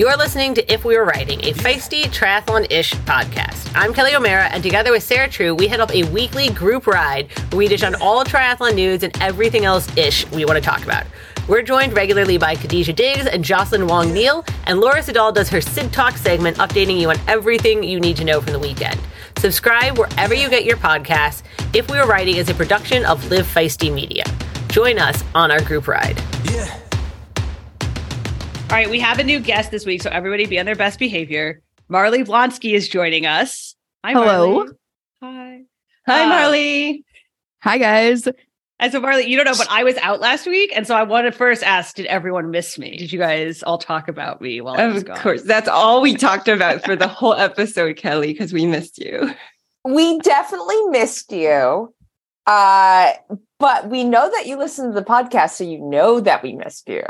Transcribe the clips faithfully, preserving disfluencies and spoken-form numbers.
You're listening to If We Were Riding, a feisty triathlon-ish podcast. I'm Kelly O'Mara, and together with Sarah True, we head up a weekly group ride where we dish on all triathlon news and everything else-ish we want to talk about. We're joined regularly by Khadijah Diggs and Jocelyn Wong Neal, and Laura Siddall does her Sid Talk segment, updating you on everything you need to know from the weekend. Subscribe wherever you get your podcasts. If We Were Riding is a production of Live Feisty Media. Join us on our group ride. Yeah. All right, we have a new guest this week, so everybody be on their best behavior. Marley Blonsky is joining us. Hi, hello. Marley. Hi. Hi, uh, Marley. Hi, guys. And so, Marley, you don't know, but I was out last week, and so I want to first ask, did everyone miss me? Did you guys all talk about me while I was gone? Of course. That's all we talked about for the whole episode, Kelly, because we missed you. We definitely missed you, uh, but we know that you listen to the podcast, so you know that we missed you.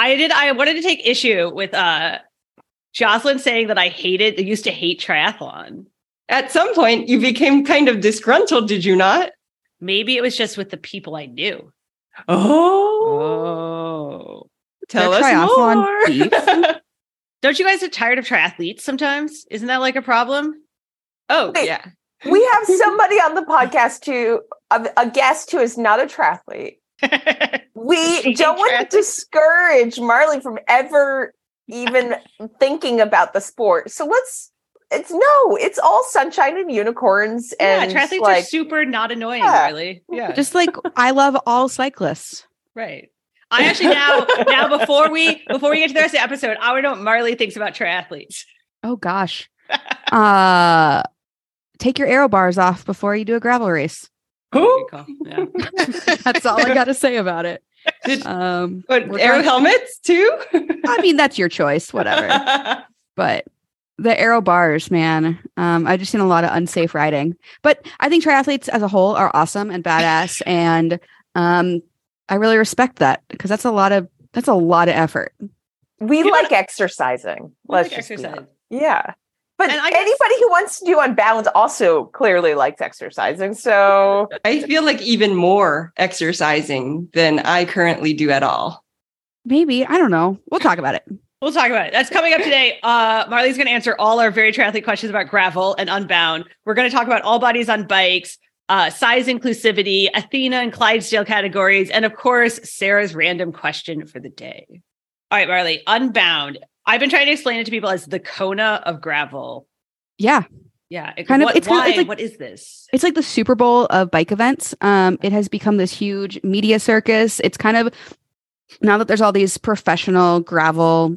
I did. I wanted to take issue with uh, Jocelyn saying that I hated, used to hate triathlon. At some point, you became kind of disgruntled, did you not? Maybe it was just with the people I knew. Oh. oh. Tell They're us more. Don't you guys get tired of triathletes sometimes? Isn't that like a problem? Oh, hey, yeah. We have somebody on the podcast who, a, a guest who is not a triathlete. We don't want to discourage Marley from ever even thinking about the sport. So let's, it's no, it's all sunshine and unicorns. And yeah, triathletes like, are super not annoying, yeah. Marley. Yeah. Just like I love all cyclists. Right. I actually now, now before we, before we get to the rest of the episode, I want to know what Marley thinks about triathletes. Oh gosh. uh, take your aero bars off before you do a gravel race. Who? Yeah. That's all I got to say about it. Did, um, what, aero helmets too? I mean, that's your choice, whatever. But the aero bars, man, um, I've just seen a lot of unsafe riding. But I think triathletes as a whole are awesome and badass, and um, I really respect that because that's a lot of that's a lot of effort. We you like know, exercising. We Let's like just exercise. Yeah. But guess, anybody who wants to do Unbound also clearly likes exercising. So I feel like even more exercising than I currently do at all. Maybe. I don't know. We'll talk about it. We'll talk about it. That's coming up today. Uh, Marley's going to answer all our very triathlete questions about gravel and Unbound. We're going to talk about all bodies on bikes, uh, size inclusivity, Athena and Clydesdale categories, and of course, Sarah's random question for the day. All right, Marley, Unbound. I've been trying to explain it to people as the Kona of gravel. Yeah. Yeah. It, kind of, what, it's kind why, of it's like, what is this? It's like the Super Bowl of bike events. Um, it has become this huge media circus. It's kind of, now that there's all these professional gravel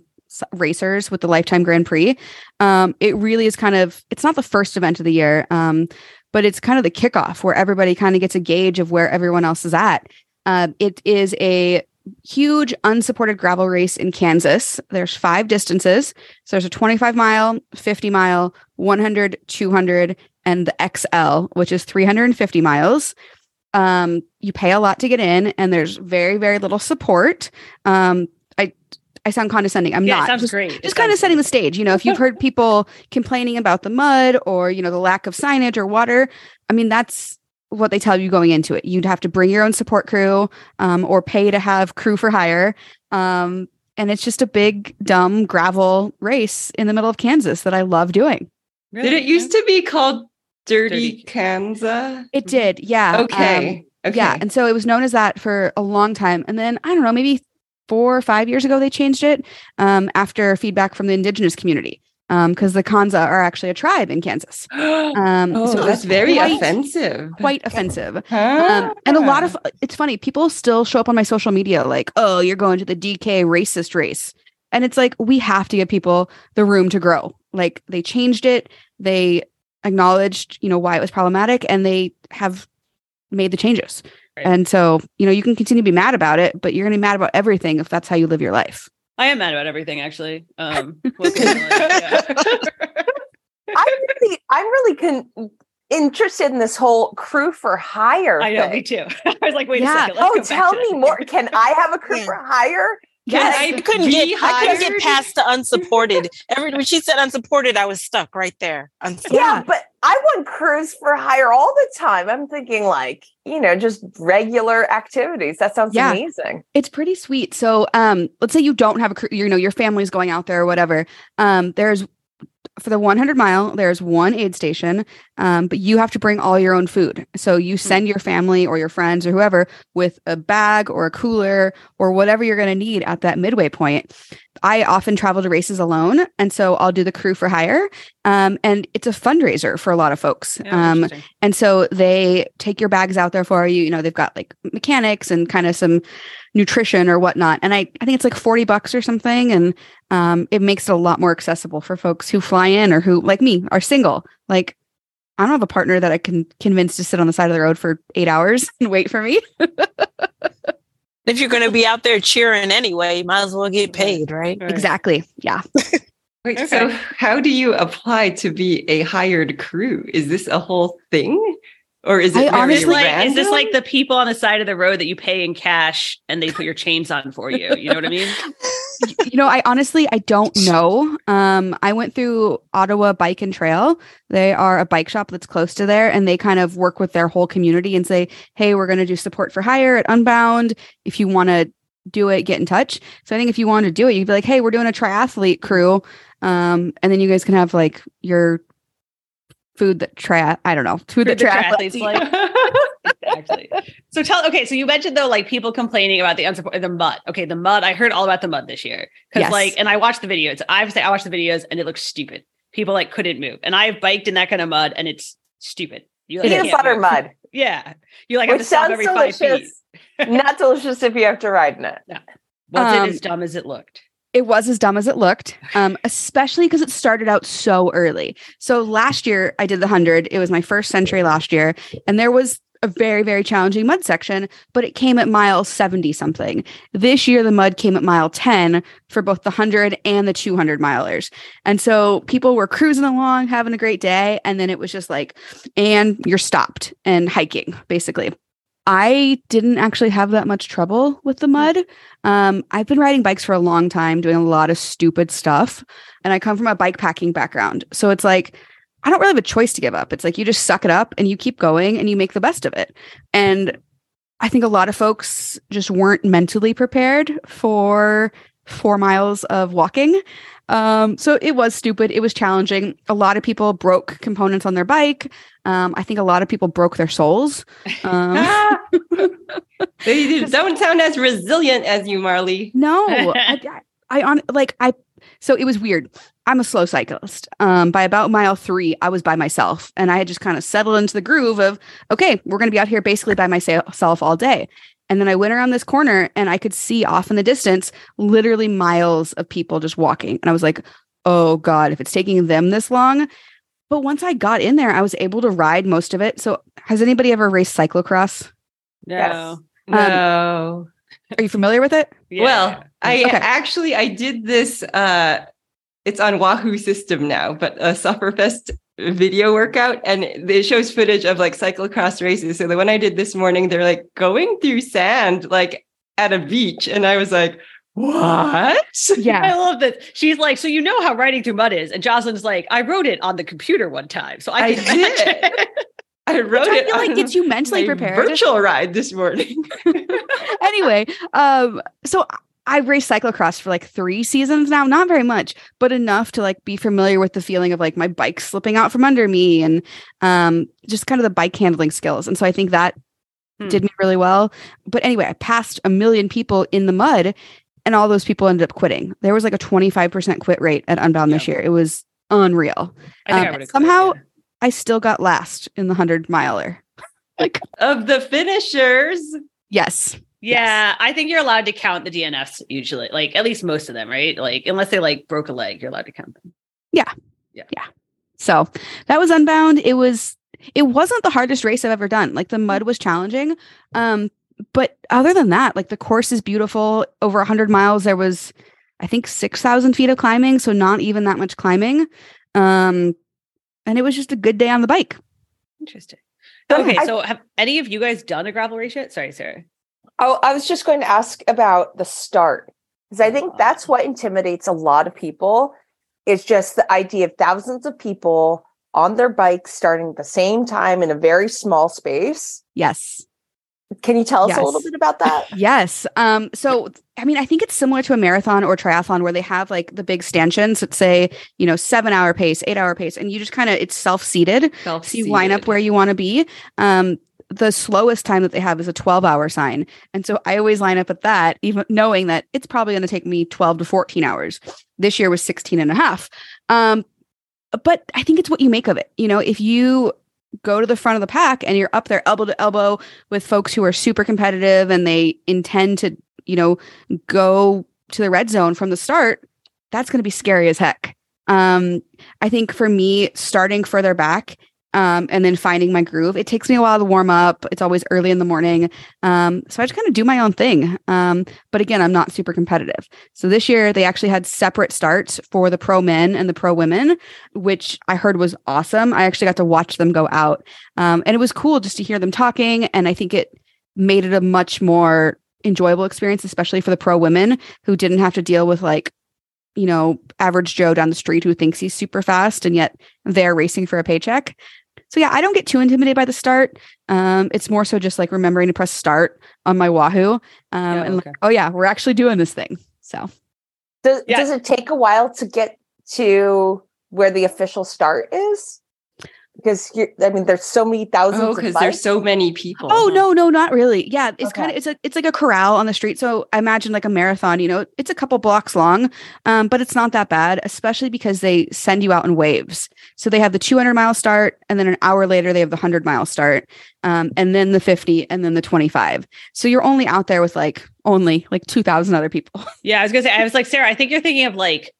racers with the Lifetime Grand Prix, um, it really is kind of, it's not the first event of the year, um, but it's kind of the kickoff where everybody kind of gets a gauge of where everyone else is at. Uh, it is a huge unsupported gravel race in Kansas. There's five distances. So there's a twenty-five mile, fifty mile, one hundred, two hundred, and the X L, which is three hundred fifty miles. Um, you pay a lot to get in, and there's very, very little support. Um, I I sound condescending. I'm yeah, not. It sounds just, great. Just kind of setting the stage. You know, if you've heard people complaining about the mud or, you know, the lack of signage or water, I mean, that's what they tell you going into it. You'd have to bring your own support crew um, or pay to have crew for hire. Um, and it's just a big, dumb gravel race in the middle of Kansas that I love doing. Really? Did it used to be called Dirty Kanza? It did. Yeah. Okay. Um, okay. Yeah. And so it was known as that for a long time. And then, I don't know, maybe four or five years ago, they changed it um, after feedback from the indigenous community. Because um, the Kanza are actually a tribe in Kansas. Um, oh, so that's very quite, offensive. Quite offensive. Huh? Um, and a lot of, it's funny, people still show up on my social media like, oh, you're going to the D K racist race. And it's like, we have to give people the room to grow. Like they changed it. They acknowledged, you know, why it was problematic and they have made the changes. Right. And so, you know, you can continue to be mad about it, but you're going to be mad about everything if that's how you live your life. I am mad about everything, actually. Um, like, yeah. I'm really, I'm really con- interested in this whole crew for hire. I know, thing. Me too. I was like, wait yeah. a second. Let's oh, tell me more. Can I have a crew yeah. for hire? Yes, I, I couldn't get. Hired? I couldn't get past the unsupported. Every when she said unsupported, I was stuck right there. Unsupported. Yeah, but I want crews for hire all the time. I'm thinking like, you know, just regular activities. That sounds yeah. amazing. It's pretty sweet. So um, let's say you don't have a crew, you know, your family's going out there or whatever. Um, there's for the one hundred mile, there's one aid station, um, but you have to bring all your own food. So you send your family or your friends or whoever with a bag or a cooler or whatever you're going to need at that midway point. I often travel to races alone, and so I'll do the crew for hire. Um, and it's a fundraiser for a lot of folks. Yeah, um, and so they take your bags out there for you. You know, they've got like mechanics and kind of some nutrition or whatnot. And I, I think it's like forty bucks or something. And um, it makes it a lot more accessible for folks who fly in or who, like me, are single. Like, I don't have a partner that I can convince to sit on the side of the road for eight hours and wait for me. If you're going to be out there cheering anyway, you might as well get paid, right? right. Exactly. Yeah. Wait, okay. So how do you apply to be a hired crew? Is this a whole thing? Or is it honestly, like, is this like the people on the side of the road that you pay in cash and they put your chains on for you? You know what I mean? You know, I honestly, I don't know. Um, I went through Ottawa Bike and Trail. They are a bike shop that's close to there, and they kind of work with their whole community and say, hey, we're going to do support for hire at Unbound. If you want to do it, get in touch. So I think if you want to do it, you'd be like, hey, we're doing a triathlete crew. Um, and then you guys can have like your food that tri I don't know, food, food that triathletes like. Exactly. So tell, okay. So you mentioned though, like people complaining about the unsupported, the mud. Okay. The mud. I heard all about the mud this year. Cause yes. like, and I watched the videos. I have to say I watched the videos and it looks stupid. People like couldn't move. And I've biked in that kind of mud and it's stupid. You, like, it is utter mud. Yeah. You like, which have to stop every delicious. five feet. Not delicious if you have to ride in it. No. Was um, it as dumb as it looked? It was as dumb as it looked, um, especially because it started out so early. So last year I did the one hundred. It was my first century last year. And there was a very, very challenging mud section, but it came at mile seventy something. This year, the mud came at mile ten for both the one hundred and the two hundred milers. And so people were cruising along, having a great day. And then it was just like, and you're stopped and hiking, basically. I didn't actually have that much trouble with the mud. Um, I've been riding bikes for a long time, doing a lot of stupid stuff. And I come from a bike packing background. So it's like, I don't really have a choice to give up. It's like, you just suck it up and you keep going and you make the best of it. And I think a lot of folks just weren't mentally prepared for four miles of walking. Um, so it was stupid. It was challenging. A lot of people broke components on their bike. Um, I think a lot of people broke their souls. Um, they don't sound as resilient as you, Marley. No, I, I on like I. So it was weird. I'm a slow cyclist. Um, by about mile three, I was by myself, and I had just kind of settled into the groove of, okay, we're going to be out here basically by myself all day. And then I went around this corner and I could see off in the distance, literally miles of people just walking. And I was like, oh God, if it's taking them this long. But once I got in there, I was able to ride most of it. So has anybody ever raced cyclocross? No. Yes. No. Um, are you familiar with it? Yeah. Well, I okay. actually, I did this, uh, it's on Wahoo system now, but a Sufferfest video workout, and it shows footage of like cyclocross races. So the one I did this morning, they're like going through sand, like at a beach. And I was like, what? Yeah. I love that. She's like, so you know how riding through mud is. And Jocelyn's like, I wrote it on the computer one time. So I, I did. I wrote Which it I feel on like gets you mentally prepared. Virtual ride this morning. Anyway. Um, so I've raced cyclocross for like three seasons now, not very much, but enough to like be familiar with the feeling of like my bike slipping out from under me and um, just kind of the bike handling skills. And so I think that hmm. did me really well. But anyway, I passed a million people in the mud and all those people ended up quitting. There was like a twenty-five percent quit rate at Unbound yeah. this year. It was unreal. I um, I somehow quit, yeah. I still got last in the hundred miler. Like of the finishers. Yes. Yeah, yes. I think you're allowed to count the D N Fs usually, like at least most of them, right? Like unless they like broke a leg, you're allowed to count them. Yeah. Yeah. Yeah. So that was Unbound. It was, it wasn't the hardest race I've ever done. Like the mud was challenging. Um, but other than that, like the course is beautiful. Over one hundred miles, there was, I think, six thousand feet of climbing. So not even that much climbing. Um, and it was just a good day on the bike. Interesting. Okay. I, so have any of you guys done a gravel race yet? Sorry, Sarah. Oh, I was just going to ask about the start, because I think that's what intimidates a lot of people. It's just the idea of thousands of people on their bikes starting at the same time in a very small space. Yes. Can you tell us yes. a little bit about that? Yes. Um, so, I mean, I think it's similar to a marathon or triathlon where they have like the big stanchions that say, you know, seven hour pace, eight hour pace, and you just kind of, it's self-seated. self-seated. So you line up where you want to be. Um, the slowest time that they have is a twelve hour sign. And so I always line up at that, even knowing that it's probably going to take me twelve to fourteen hours. This year was sixteen and a half. Um, but I think it's what you make of it. You know, if you go to the front of the pack and you're up there elbow to elbow with folks who are super competitive and they intend to, you know, go to the red zone from the start, that's going to be scary as heck. Um, I think for me, starting further back um, and then finding my groove, it takes me a while to warm up. It's always early in the morning. Um, so I just kind of do my own thing. Um, but again, I'm not super competitive. So this year they actually had separate starts for the pro men and the pro women, which I heard was awesome. I actually got to watch them go out. Um, and it was cool just to hear them talking. And I think it made it a much more enjoyable experience, especially for the pro women who didn't have to deal with like, you know, average Joe down the street who thinks he's super fast and yet they're racing for a paycheck. So yeah, I don't get too intimidated by the start. Um, it's more so just like remembering to press start on my Wahoo. Um, yeah, okay. And like, oh yeah, we're actually doing this thing. So does, yeah. does it take a while to get to where the official start is? Because you're, I mean, there's so many thousands. Oh, because there's so many people. Oh no, no, not really. Yeah, it's okay. kind of it's a it's like a corral on the street. So I imagine like a marathon. You know, it's a couple blocks long, um, but it's not that bad. Especially because they send you out in waves. So they have the two hundred mile start, and then an hour later they have the one hundred mile start, um, and then the fifty, and then the twenty-five. So you're only out there with like only like two thousand other people. Yeah, I was gonna say. I was like, Sarah, I think you're thinking of like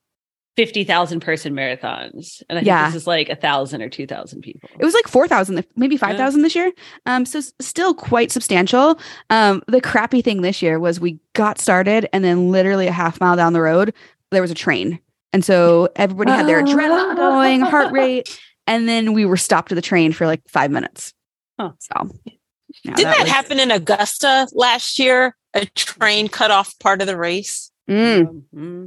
fifty thousand person marathons. And I think yeah. this is like a thousand or two thousand people. It was like four thousand, maybe five thousand yeah. this year. Um, so s- still quite substantial. Um, the crappy thing this year was we got started and then literally a half mile down the road, there was a train. And so everybody had their adrenaline going, heart rate. And then we were stopped to the train for like five minutes. Huh. So yeah, Didn't that, that was... happen in Augusta last year? A train cut off part of the race. Mm. Mm-hmm.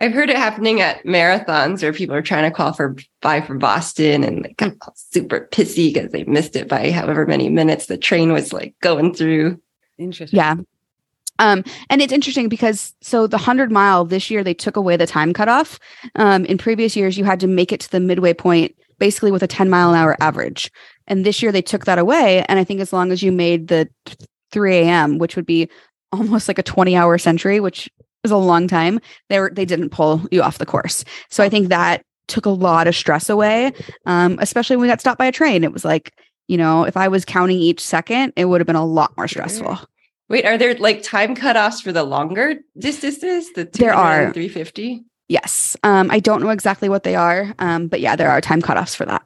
I've heard it happening at marathons where people are trying to call for buy from Boston and they got super pissy because they missed it by however many minutes the train was like going through. Interesting. Yeah. Um, and it's interesting because so the one hundred mile this year, they took away the time cutoff. Um, in previous years, you had to make it to the midway point basically with a ten mile an hour average. And this year they took that away. And I think as long as you made the three a.m., which would be almost like a twenty hour century, which it was a long time. They were they didn't pull you off the course. So I think that took a lot of stress away, um, especially when we got stopped by a train. It was like, you know, if I was counting each second, it would have been a lot more stressful. Wait, are there like time cutoffs for the longer distances? The there are three fifty? Yes. Um, I don't know exactly what they are, um, but yeah, there are time cutoffs for that.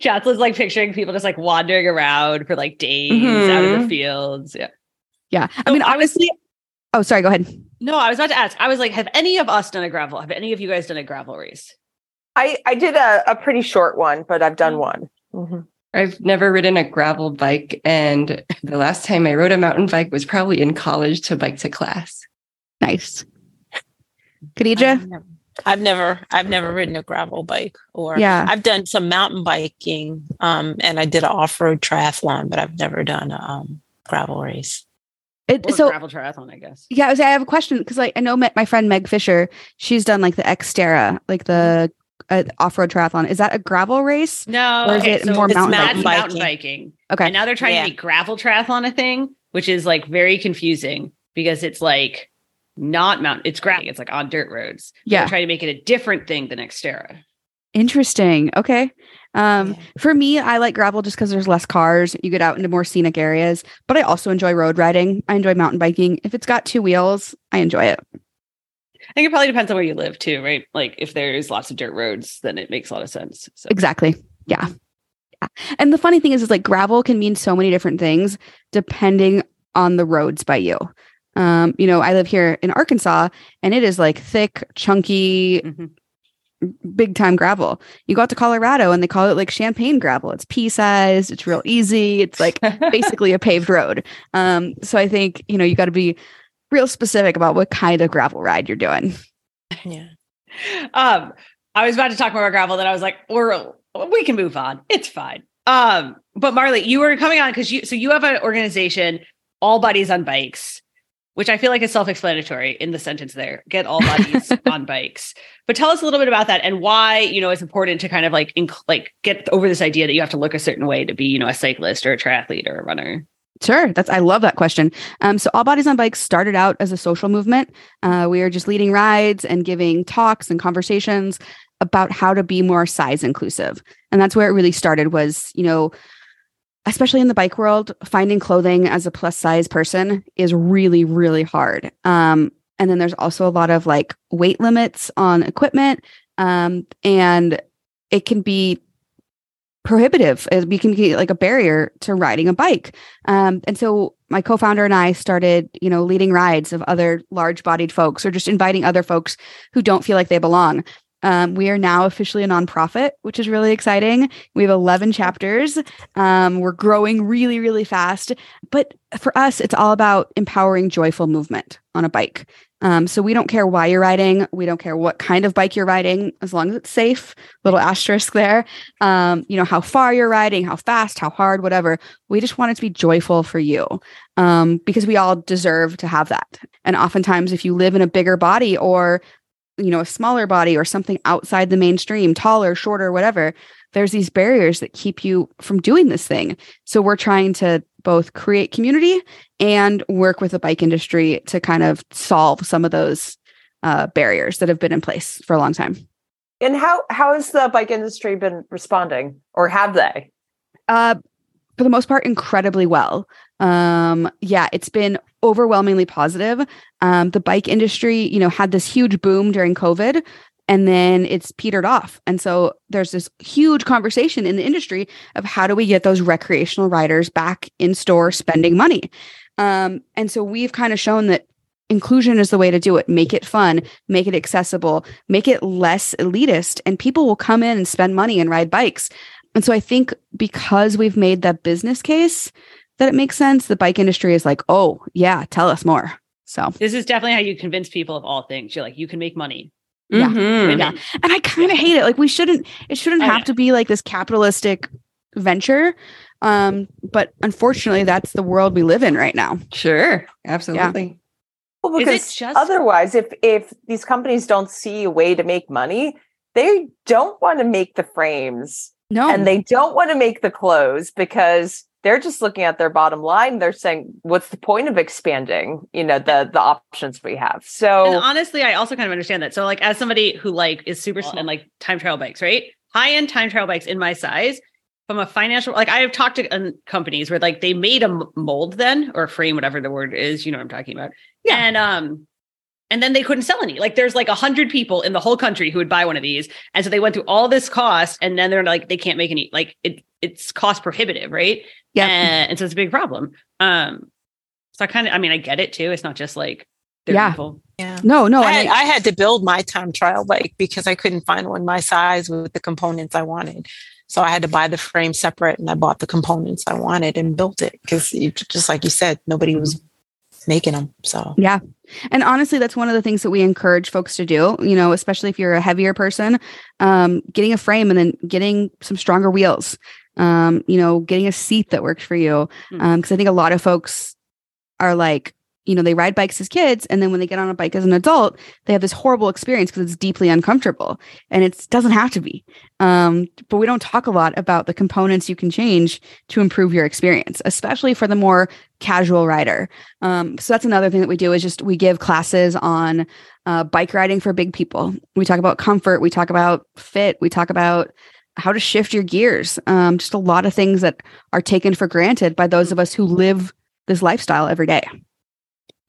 Jocelyn's like picturing people just like wandering around for like days mm-hmm. out of the fields. Yeah. Yeah. I so mean, honestly. Oh, sorry. Go ahead. No, I was about to ask. I was like, have any of us done a gravel? Have any of you guys done a gravel race? I, I did a, a pretty short one, but I've done one. Mm-hmm. I've never ridden a gravel bike. And the last time I rode a mountain bike was probably in college to bike to class. Nice. Khadijah? I've never, I've never, I've never ridden a gravel bike or yeah. I've done some mountain biking um, and I did an off-road triathlon, but I've never done a um, gravel race. It, so gravel triathlon, I guess. Yeah, I, was, I have a question because like I know my, my friend Meg Fisher, she's done like the Xterra, like the uh, off-road triathlon. Is that a gravel race? No, or is it so more it's mountain, mountain biking? mountain biking? Okay, and now they're trying yeah. to make gravel triathlon a thing, which is like very confusing because it's like not mountain, it's gravel, it's like on dirt roads. Yeah, they're trying to make it a different thing than Xterra. Interesting. Okay. Um, for me, I like gravel just because there's less cars. You get out into more scenic areas, but I also enjoy road riding. I enjoy mountain biking. If it's got two wheels, I enjoy it. I think it probably depends on where you live too, right? Like if there's lots of dirt roads, then it makes a lot of sense. So. Exactly. Yeah. yeah. And the funny thing is, is like gravel can mean so many different things depending on the roads by you. Um, you know, I live here in Arkansas and it is like thick, chunky, mm-hmm. big time gravel. You go out to Colorado and they call it like champagne gravel. It's pea sized. It's real easy. It's like basically a paved road. Um, so I think, you know, you got to be real specific about what kind of gravel ride you're doing. Yeah. Um, I was about to talk more about gravel. Then I was like, or we can move on. It's fine. Um, but Marley, you were coming on because you, so you have an organization, All Bodies on Bikes, which I feel like is self-explanatory in the sentence there, get all bodies on bikes. But tell us a little bit about that and why, you know, it's important to kind of like, inc- like get over this idea that you have to look a certain way to be, you know, a cyclist or a triathlete or a runner. Sure. That's, I love that question. Um, so All Bodies on Bikes started out as a social movement. Uh, we are just leading rides and giving talks and conversations about how to be more size inclusive. And that's where it really started was, you know, especially in the bike world, finding clothing as a plus size person is really, really hard. Um, and then there's also a lot of like weight limits on equipment. Um, and it can be prohibitive. It can be like a barrier to riding a bike. Um, and so my co-founder and I started, you know, leading rides of other large bodied folks or just inviting other folks who don't feel like they belong. Um, we are now officially a nonprofit, which is really exciting. We have eleven chapters. Um, we're growing really, really fast. But for us, it's all about empowering joyful movement on a bike. Um, so we don't care why you're riding. We don't care what kind of bike you're riding, as long as it's safe, little asterisk there, um, you know, how far you're riding, how fast, how hard, whatever. We just want it to be joyful for you um, because we all deserve to have that. And oftentimes, if you live in a bigger body or you know, a smaller body or something outside the mainstream, taller, shorter, whatever, there's these barriers that keep you from doing this thing. So we're trying to both create community and work with the bike industry to kind of solve some of those uh, barriers that have been in place for a long time. And how, how has the bike industry been responding, or have they? Uh, for the most part, incredibly well. Um, yeah, it's been overwhelmingly positive. Um, the bike industry, you know, had this huge boom during COVID and then it's petered off. And so there's this huge conversation in the industry of how do we get those recreational riders back in store spending money? Um, and so we've kind of shown that inclusion is the way to do it. Make it fun, make it accessible, make it less elitist, and people will come in and spend money and ride bikes. And so I think because we've made that business case, that it makes sense. The bike industry is like, oh yeah, tell us more. So this is definitely how you convince people of all things. You're like, you can make money. Yeah. Mm-hmm. yeah. And I kind of hate it. Like we shouldn't, it shouldn't oh, have yeah. to be like this capitalistic venture. Um, but unfortunately that's the world we live in right now. Sure. Absolutely. Yeah. Well, because just- otherwise if, if these companies don't see a way to make money, they don't want to make the frames. No. And they don't want to make the clothes because they're just looking at their bottom line. They're saying, what's the point of expanding, you know, the, the options we have. So and honestly, I also kind of understand that. So like as somebody who like is super small and like time trial bikes, right? High end time trial bikes in my size from a financial, like I have talked to um, companies where like they made a mold then or frame, whatever the word is, you know what I'm talking about. Yeah. And, um, and then they couldn't sell any. Like there's like a hundred people in the whole country who would buy one of these. And so they went through all this cost and then they're like, they can't make any, like it, it's cost prohibitive. Right. Yeah. And, and so it's a big problem. Um, so I kind of, I mean, I get it too. It's not just like, yeah. People. Yeah. No, no. I, I, had, mean, I had to build my time trial bike because I couldn't find one my size with the components I wanted. So I had to buy the frame separate and I bought the components I wanted and built it. Cause you, just like you said, nobody was making them. So, yeah. And honestly, that's one of the things that we encourage folks to do, you know, especially if you're a heavier person, um, getting a frame and then getting some stronger wheels, um, you know, getting a seat that works for you. Um, cause I think a lot of folks are like, you know, they ride bikes as kids. And then when they get on a bike as an adult, they have this horrible experience because it's deeply uncomfortable and it doesn't have to be. Um, but we don't talk a lot about the components you can change to improve your experience, especially for the more casual rider. Um, so that's another thing that we do is just, we give classes on uh, bike riding for big people. We talk about comfort. We talk about fit. We talk about how to shift your gears. Um, just a lot of things that are taken for granted by those of us who live this lifestyle every day.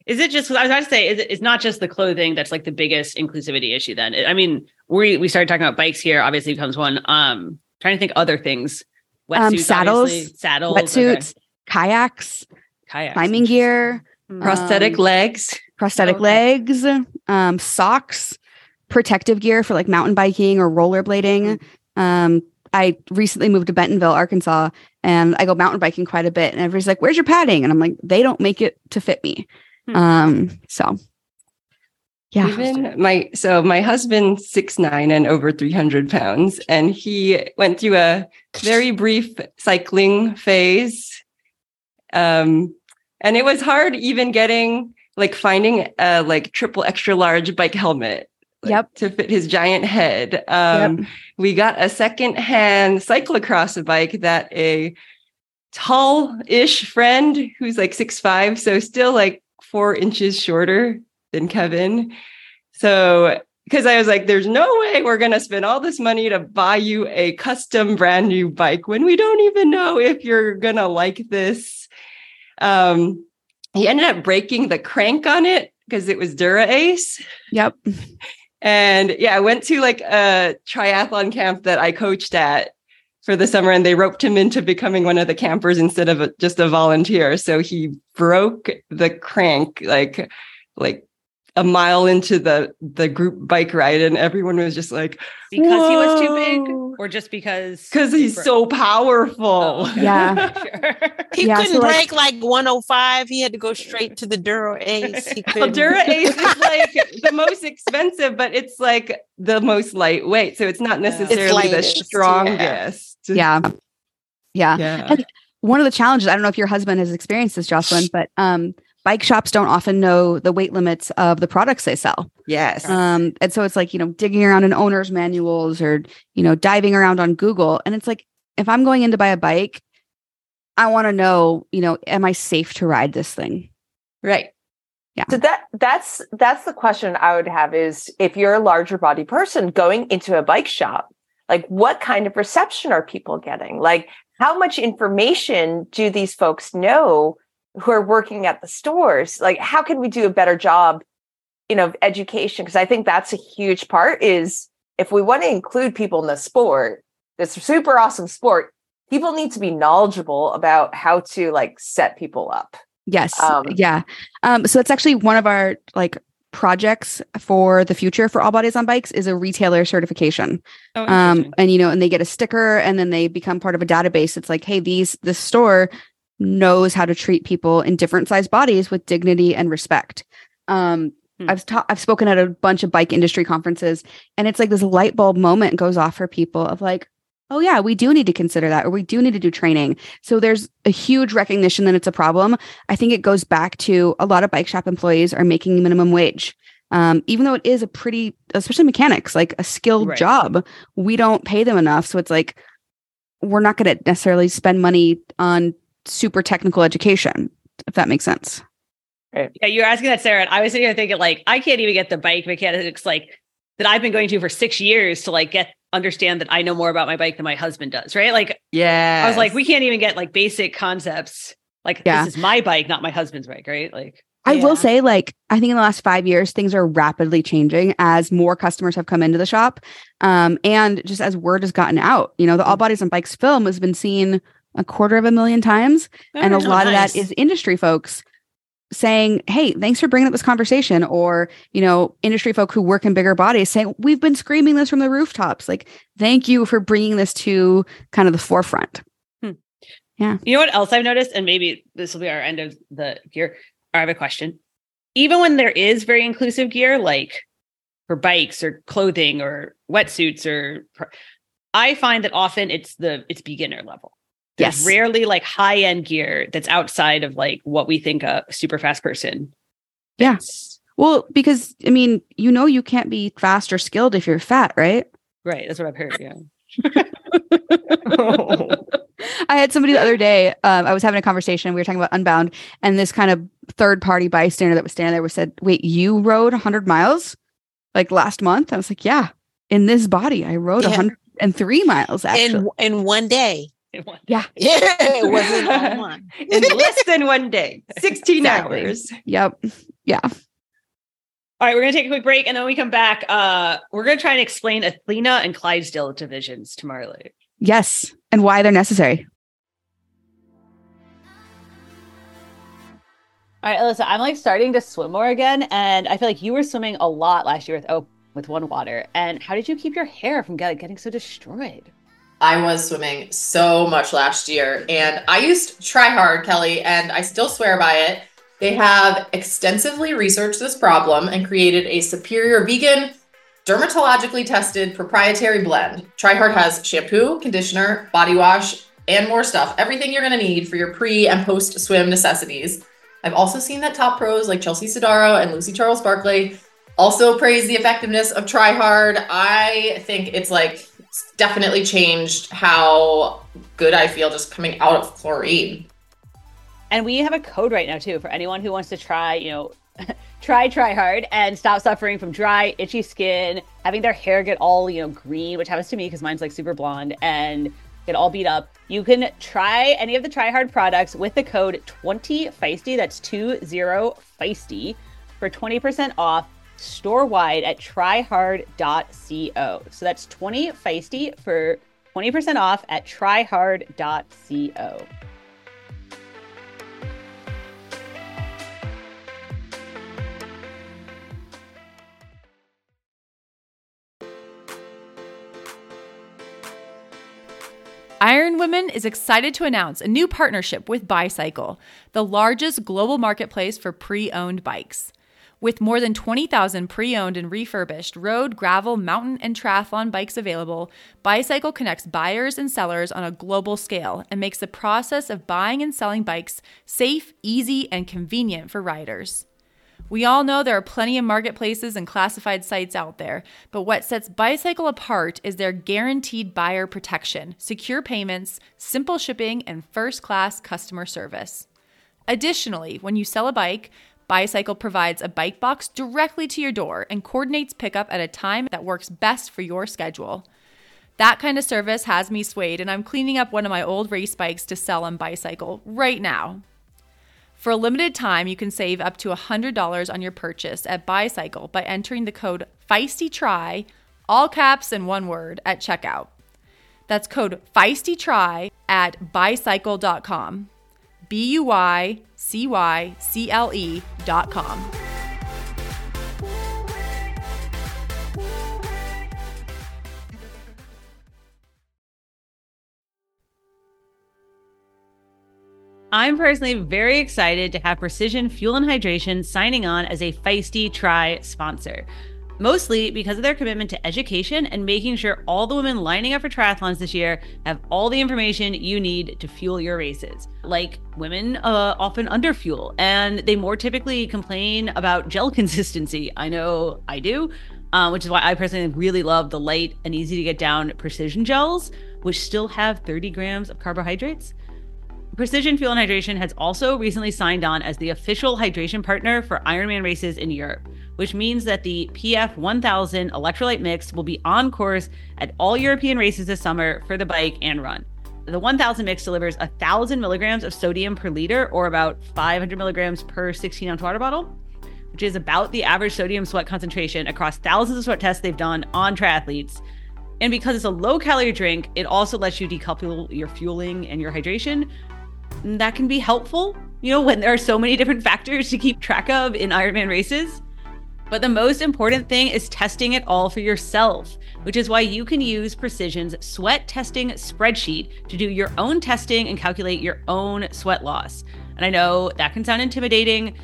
Is it just, I was about to say, is it, it's not just the clothing that's like the biggest inclusivity issue then. I mean, we we started talking about bikes here, obviously becomes one. Um, trying to think other things. Wetsuits, um, saddles, obviously. Saddles, wetsuits, okay. kayaks, kayaks, climbing gear, um, prosthetic legs, prosthetic okay. legs, um, socks, protective gear for like mountain biking or rollerblading. Mm-hmm. Um, I recently moved to Bentonville, Arkansas, and I go mountain biking quite a bit. And everybody's like, where's your padding? And I'm like, they don't make it to fit me. Um, so Yeah. Even my, so my husband's six nine and over three hundred pounds, and he went through a very brief cycling phase. Um, and it was hard even getting, like finding a like triple extra large bike helmet like, yep. to fit his giant head. Um, yep. We got a secondhand cyclocross bike that a tall-ish friend who's like six five, so still like four inches shorter than Kevin. So, because I was like, there's no way we're going to spend all this money to buy you a custom brand new bike when we don't even know if you're going to like this. Um, he ended up breaking the crank on it because it was Dura-Ace. Yep. And yeah, I went to like a triathlon camp that I coached at for the summer, and they roped him into becoming one of the campers instead of a, just a volunteer. So he broke the crank like like a mile into the the group bike ride, and everyone was just like, because whoa. He was too big, or just because because he's broke. So powerful. Oh, okay. Yeah, sure. He yeah, couldn't so break like, like one oh five. He had to go straight to the Dura-Ace. He well, Dura-Ace is like the most expensive, but it's like the most lightweight, so it's not necessarily yeah. it's the strongest. Yeah. Yeah. Yeah. yeah. And one of the challenges, I don't know if your husband has experienced this, Jocelyn, but um, bike shops don't often know the weight limits of the products they sell. Yes. Um, and so it's like, you know, digging around in owner's manuals or, you know, diving around on Google. And it's like, if I'm going in to buy a bike, I want to know, you know, am I safe to ride this thing? Right. Yeah. So that that's that's the question I would have is, if you're a larger body person going into a bike shop, like, what kind of reception are people getting? Like, how much information do these folks know who are working at the stores? Like, how can we do a better job, you know, of education? Because I think that's a huge part is if we want to include people in the sport, this super awesome sport, people need to be knowledgeable about how to, like, set people up. Yes. Um, yeah. Um, so that's actually one of our, like, projects for the future for All Bodies on Bikes is a retailer certification. Oh, um, and, you know, and they get a sticker and then they become part of a database. It's like, hey, these, this store knows how to treat people in different sized bodies with dignity and respect. Um, hmm. I've ta- I've spoken at a bunch of bike industry conferences, and it's like this light bulb moment goes off for people of like, oh yeah, we do need to consider that, or we do need to do training. So there's a huge recognition that it's a problem. I think it goes back to a lot of bike shop employees are making minimum wage. Um, even though it is a pretty, especially mechanics, like a skilled right. job, we don't pay them enough. So it's like, we're not going to necessarily spend money on super technical education, if that makes sense. Right. Yeah, you're asking that, Sarah. And I was sitting here thinking like, I can't even get the bike mechanics like that I've been going to for six years to like get understand that I know more about my bike than my husband does, right? Like, yeah, I was like, we can't even get like basic concepts. Like, yeah. This is my bike, not my husband's bike, right? Like, I yeah. will say, like, I think in the last five years, things are rapidly changing as more customers have come into the shop, um, and just as word has gotten out. You know, the All Bodies on Bikes film has been seen a quarter of a million times, oh, and a lot nice. of that is industry folks saying, hey, thanks for bringing up this conversation, or, you know, industry folk who work in bigger bodies saying, we've been screaming this from the rooftops. Like, thank you for bringing this to kind of the forefront. Hmm. Yeah. You know what else I've noticed? And maybe this will be our end of the gear. I have a question. Even when there is very inclusive gear, like for bikes or clothing or wetsuits, or I find that often it's the, it's beginner level. There's yes. rarely like high end gear that's outside of like what we think a super fast person. Yes. Yeah. Well, because I mean, you know, you can't be fast or skilled if you're fat, right? Right. That's what I've heard. Yeah. oh. I had somebody the other day. Um, I was having a conversation. We were talking about Unbound, and this kind of third party bystander that was standing there was said, "Wait, you rode one hundred miles like last month?" I was like, "Yeah, in this body, I rode yeah. one hundred three miles actually in, in one day." One yeah. yeah, it wasn't all one. In less than one day, sixteen exactly. hours. Yep. Yeah. All right, we're going to take a quick break, and then when we come back, uh, we're going to try and explain Athena and Clydesdale divisions to Marley. Yes, and why they're necessary. All right, Alyssa, I'm like starting to swim more again, and I feel like you were swimming a lot last year with oh, with one water. And how did you keep your hair from getting so destroyed? I was swimming so much last year, and I used TriHard, Kelly, and I still swear by it. They have extensively researched this problem and created a superior vegan, dermatologically tested proprietary blend. TriHard has shampoo, conditioner, body wash, and more stuff. Everything you're going to need for your pre and post swim necessities. I've also seen that top pros like Chelsea Sodaro and Lucy Charles Barkley also praise the effectiveness of TriHard. I think it's like it's definitely changed how good I feel just coming out of chlorine. And we have a code right now too for anyone who wants to try, you know, try TriHard and stop suffering from dry, itchy skin, having their hair get all, you know, green, which happens to me because mine's like super blonde and get all beat up. You can try any of the TriHard products with the code twenty feisty, that's two zero feisty, for twenty percent off store-wide at try hard dot co. So that's twenty feisty for twenty percent off at try hard dot co. Iron Women is excited to announce a new partnership with BuyCycle, the largest global marketplace for pre-owned bikes. With more than twenty thousand pre-owned and refurbished road, gravel, mountain, and triathlon bikes available, BuyCycle connects buyers and sellers on a global scale and makes the process of buying and selling bikes safe, easy, and convenient for riders. We all know there are plenty of marketplaces and classified sites out there, but what sets BuyCycle apart is their guaranteed buyer protection, secure payments, simple shipping, and first-class customer service. Additionally, when you sell a bike, BuyCycle provides a bike box directly to your door and coordinates pickup at a time that works best for your schedule. That kind of service has me swayed, and I'm cleaning up one of my old race bikes to sell on BuyCycle right now. For a limited time, you can save up to one hundred dollars on your purchase at BuyCycle by entering the code FEISTYTRY, all caps and one word, at checkout. That's code FEISTYTRY at buy cycle dot com. B U Y C Y C L E dot com. I'm personally very excited to have Precision Fuel and Hydration signing on as a Feisty Try sponsor, mostly because of their commitment to education and making sure all the women lining up for triathlons this year have all the information you need to fuel your races. Like, women uh, often underfuel, and they more typically complain about gel consistency. I know I do, uh, which is why I personally really love the light and easy to get down Precision gels, which still have thirty grams of carbohydrates. Precision Fuel and Hydration has also recently signed on as the official hydration partner for Ironman races in Europe, which means that the P F one thousand electrolyte mix will be on course at all European races this summer for the bike and run. The one thousand mix delivers one thousand milligrams of sodium per liter, or about five hundred milligrams per sixteen ounce water bottle, which is about the average sodium sweat concentration across thousands of sweat tests they've done on triathletes. And because it's a low calorie drink, it also lets you decouple your fueling and your hydration. And that can be helpful, you know, when there are so many different factors to keep track of in Ironman races. But the most important thing is testing it all for yourself, which is why you can use Precision's sweat testing spreadsheet to do your own testing and calculate your own sweat loss. And I know that can sound intimidating.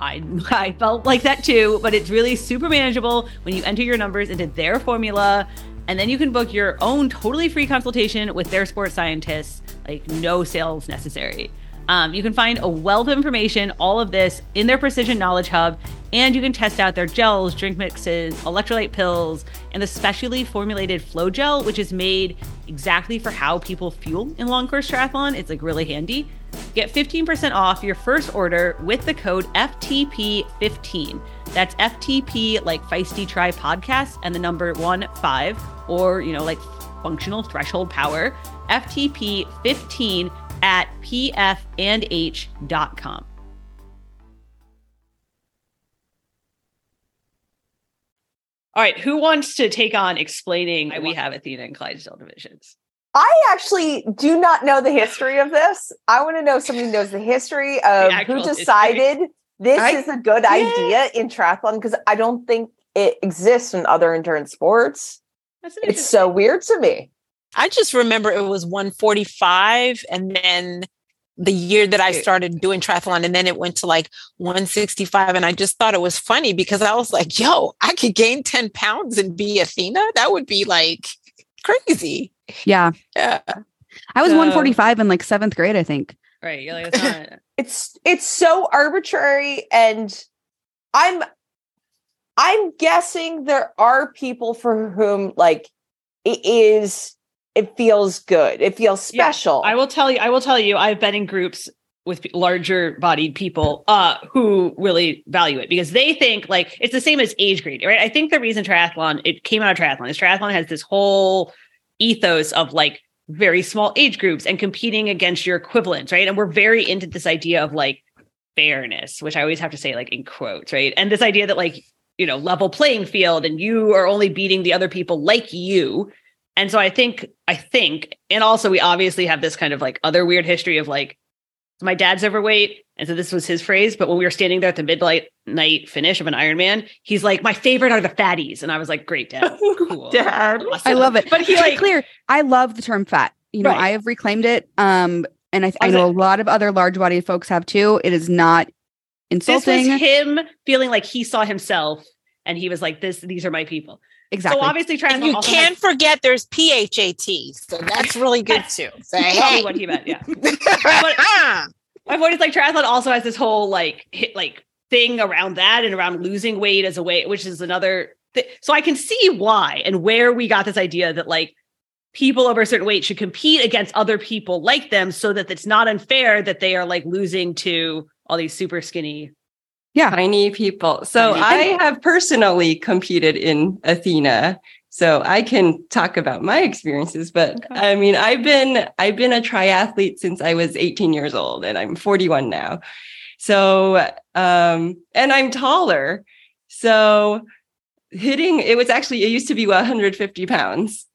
I, I felt like that too, but it's really super manageable when you enter your numbers into their formula. And then you can book your own totally free consultation with their sports scientists, like no sales necessary. Um, you can find a wealth of information, all of this in their Precision Knowledge Hub, and you can test out their gels, drink mixes, electrolyte pills, and the specially formulated Flow Gel, which is made exactly for how people fuel in long course triathlon. It's like really handy. Get fifteen percent off your first order with the code F T P fifteen. That's F T P like Feisty Try Podcast and the number one five, or, you know, like functional threshold power, F T P fifteen at p f and h dot com. All right, who wants to take on explaining why we have Athena and Clydesdale divisions? I actually do not know the history of this. I want to know if somebody knows the history of the who decided history. This I, is a good yeah. idea in triathlon, because I don't think it exists in other endurance sports. It's so weird to me. I just remember it was one forty-five, and then the year that I started doing triathlon, and then it went to like one sixty-five. And I just thought it was funny because I was like, yo, I could gain ten pounds and be Athena. That would be like crazy. Yeah. Yeah. I was so, one forty-five in like seventh grade, I think. Right. You're like, it's, not... it's, it's so arbitrary. And I'm, I'm guessing there are people for whom like it is, it feels good. It feels special. Yeah, I will tell you, I will tell you, I've been in groups with larger bodied people uh, who really value it because they think like, it's the same as age grade, right? I think the reason triathlon, it came out of triathlon is triathlon has this whole ethos of like very small age groups and competing against your equivalents, right? And we're very into this idea of like fairness, which I always have to say like in quotes, right? And this idea that like, you know, level playing field and you are only beating the other people like you. And so I think, I think, and also we obviously have this kind of like other weird history of like, my dad's overweight. And so this was his phrase, but when we were standing there at the midnight night finish of an Ironman, he's like, my favorite are the fatties. And I was like, great, Dad. Cool. Dad. Awesome. I love it. But he like, to be clear, I love the term fat. You know, right. I have reclaimed it. Um, and I, th- I know a lot of other large bodied folks have too. It is not insulting. This was him feeling like he saw himself and he was like, this, these are my people. Exactly. So obviously, triathlon. And you also can't has- forget there's P H A T, so that's really good too. Say, hey. Probably what he meant, yeah. But I've always like triathlon also has this whole like hit like thing around that and around losing weight as a way, which is another. Th- so I can see why and where we got this idea that like people over a certain weight should compete against other people like them, so that it's not unfair that they are like losing to all these super skinny. Yeah. Tiny people. So I have personally competed in Athena, so I can talk about my experiences, but okay. I mean, I've been, I've been a triathlete since I was eighteen years old and I'm forty-one now. So, um, and I'm taller. So hitting, it was actually, it used to be one hundred fifty pounds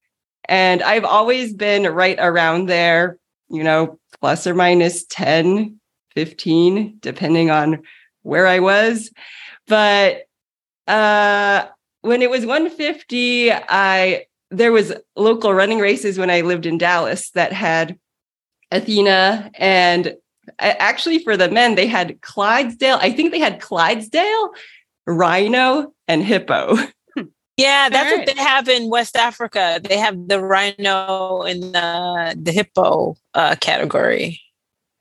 and I've always been right around there, you know, plus or minus ten, fifteen, depending on where I was. But uh, when it was one fifty, I there was local running races when I lived in Dallas that had Athena. And actually for the men, they had Clydesdale. I think they had Clydesdale, Rhino, and Hippo. Yeah, that's right. What they have in West Africa. They have the Rhino and the, the Hippo uh, category.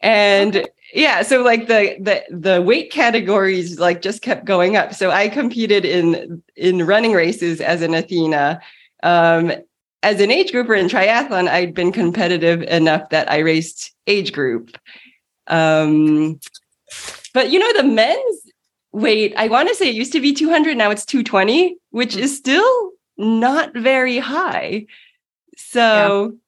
And okay. Yeah, so like the, the the weight categories like just kept going up. So I competed in in running races as an Athena. Um, as an age grouper in triathlon, I'd been competitive enough that I raced age group. Um, but you know, the men's weight, I want to say it used to be two hundred, now it's two twenty, which is still not very high. So yeah.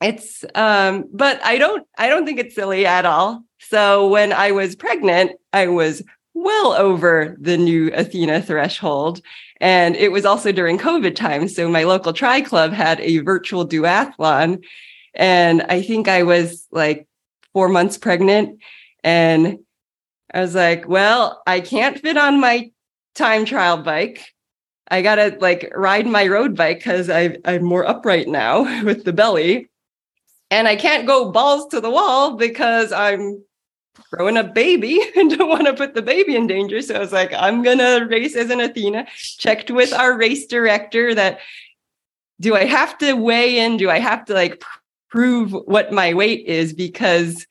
It's, um, but I don't I don't think it's silly at all. So when I was pregnant, I was well over the new Athena threshold. And it was also during COVID time. So my local tri club had a virtual duathlon. And I think I was like four months pregnant. And I was like, well, I can't fit on my time trial bike. I got to like ride my road bike because I'm more upright now with the belly. And I can't go balls to the wall because I'm growing a baby and don't want to put the baby in danger. So I was like, I'm going to race as an Athena. Checked with our race director that, do I have to weigh in? Do I have to like prove what my weight is? Because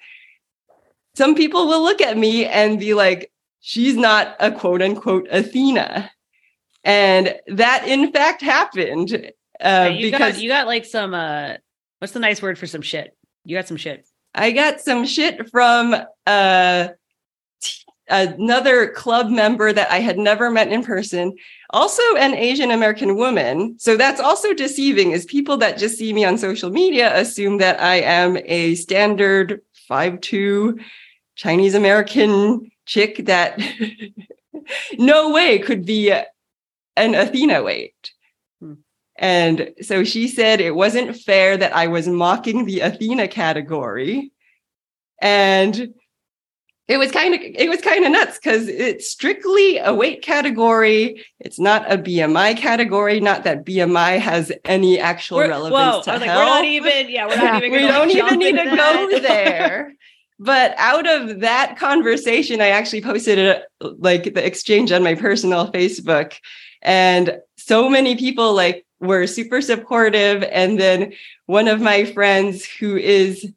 some people will look at me and be like, she's not a quote unquote Athena. And that in fact happened. Uh, you, because- got, you got like some... Uh- What's the nice word for some shit? You got some shit. I got some shit from uh, t- another club member that I had never met in person. Also an Asian American woman. So that's also deceiving, is people that just see me on social media assume that I am a standard five foot two Chinese American chick that no way could be an Athena weight. And so she said it wasn't fair that I was mocking the Athena category. And it was kind of it was kind of nuts because it's strictly a weight category. It's not a B M I category. Not that B M I has any actual we're, relevance whoa, to I was like, health. We're not even, yeah, we're not even we don't even need to go there. But out of that conversation, I actually posted it, like the exchange on my personal Facebook, and so many people like were super supportive. And then one of my friends who is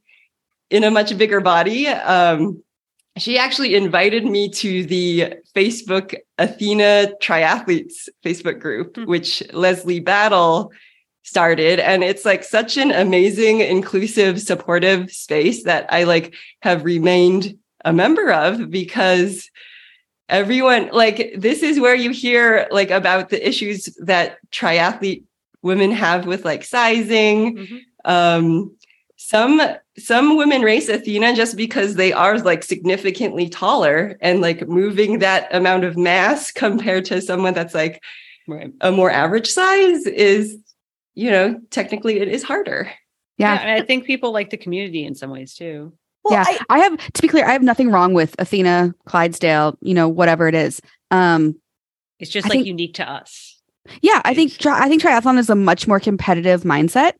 in a much bigger body, um, she actually invited me to the Facebook Athena Triathletes Facebook group, mm-hmm. which Leslie Battle started. And it's like such an amazing, inclusive, supportive space that I like have remained a member of, because everyone, like, this is where you hear like about the issues that triathlete women have with like sizing. Mm-hmm. Um, some, some women race Athena just because they are like significantly taller, and like moving that amount of mass compared to someone that's like right. a more average size is, you know, technically it is harder. Yeah. yeah. And I think people like the community in some ways too. Well, yeah. I, I have, to be clear, I have nothing wrong with Athena, Clydesdale, you know, whatever it is. Um, it's just I like think, unique to us. Yeah. I think, tri- I think triathlon is a much more competitive mindset.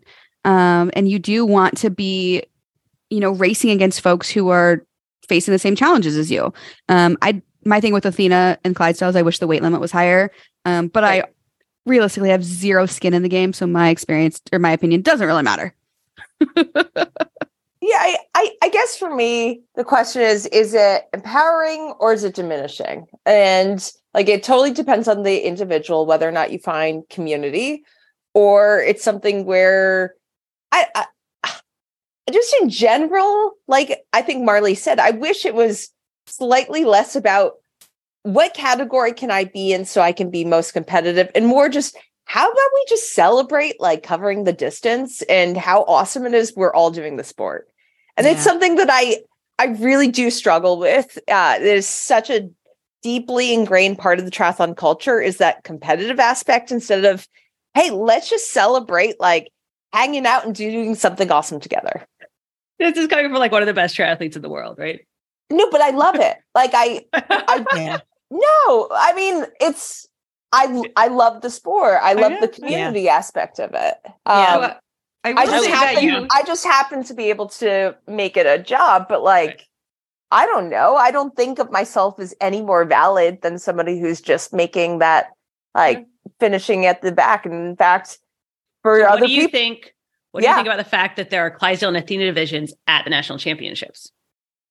Um, and you do want to be, you know, racing against folks who are facing the same challenges as you. Um, I, my thing with Athena and Clydesdale is I wish the weight limit was higher. Um, but right. I realistically have zero skin in the game. So my experience or my opinion doesn't really matter. yeah. I, I, I guess for me, the question is, is it empowering or is it diminishing? And like, it totally depends on the individual, whether or not you find community, or it's something where I, I just in general, like I think Marley said, I wish it was slightly less about what category can I be in so I can be most competitive, and more just how about we just celebrate like covering the distance and how awesome it is we're all doing the sport. And yeah. it's something that I, I really do struggle with. Uh, there's such a deeply ingrained part of the triathlon culture is that competitive aspect instead of, hey, let's just celebrate like hanging out and doing something awesome together. This is coming from like one of the best triathletes in the world, right? No, but I love it. Like I, I yeah. no, I mean, it's, I, I love the sport. I love I the community yeah. aspect of it. Um, yeah. I, I, just happen, you. I just happen to be able to make it a job, but like, right. I don't know. I don't think of myself as any more valid than somebody who's just making that, like yeah. finishing at the back. And in fact, for so other what do you people, think, what yeah. do you think about the fact that there are Clydesdale and Athena divisions at the national championships?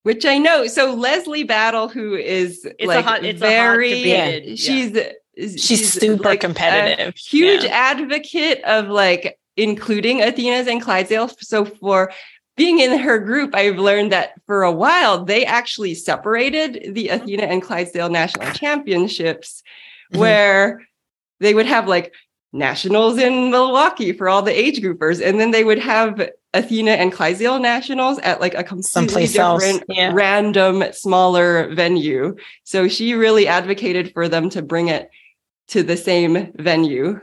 Which I know. So Leslie Battle, who is it's like a hot, it's very, a hot debated, yeah. she's, yeah. she's she's super like competitive, huge yeah. advocate of like including Athena's and Clydesdale. So for being in her group, I've learned that for a while they actually separated the Athena and Clydesdale national championships, mm-hmm. where they would have like nationals in Milwaukee for all the age groupers, and then they would have Athena and Clydesdale nationals at like a completely different yeah. random smaller venue. So she really advocated for them to bring it to the same venue.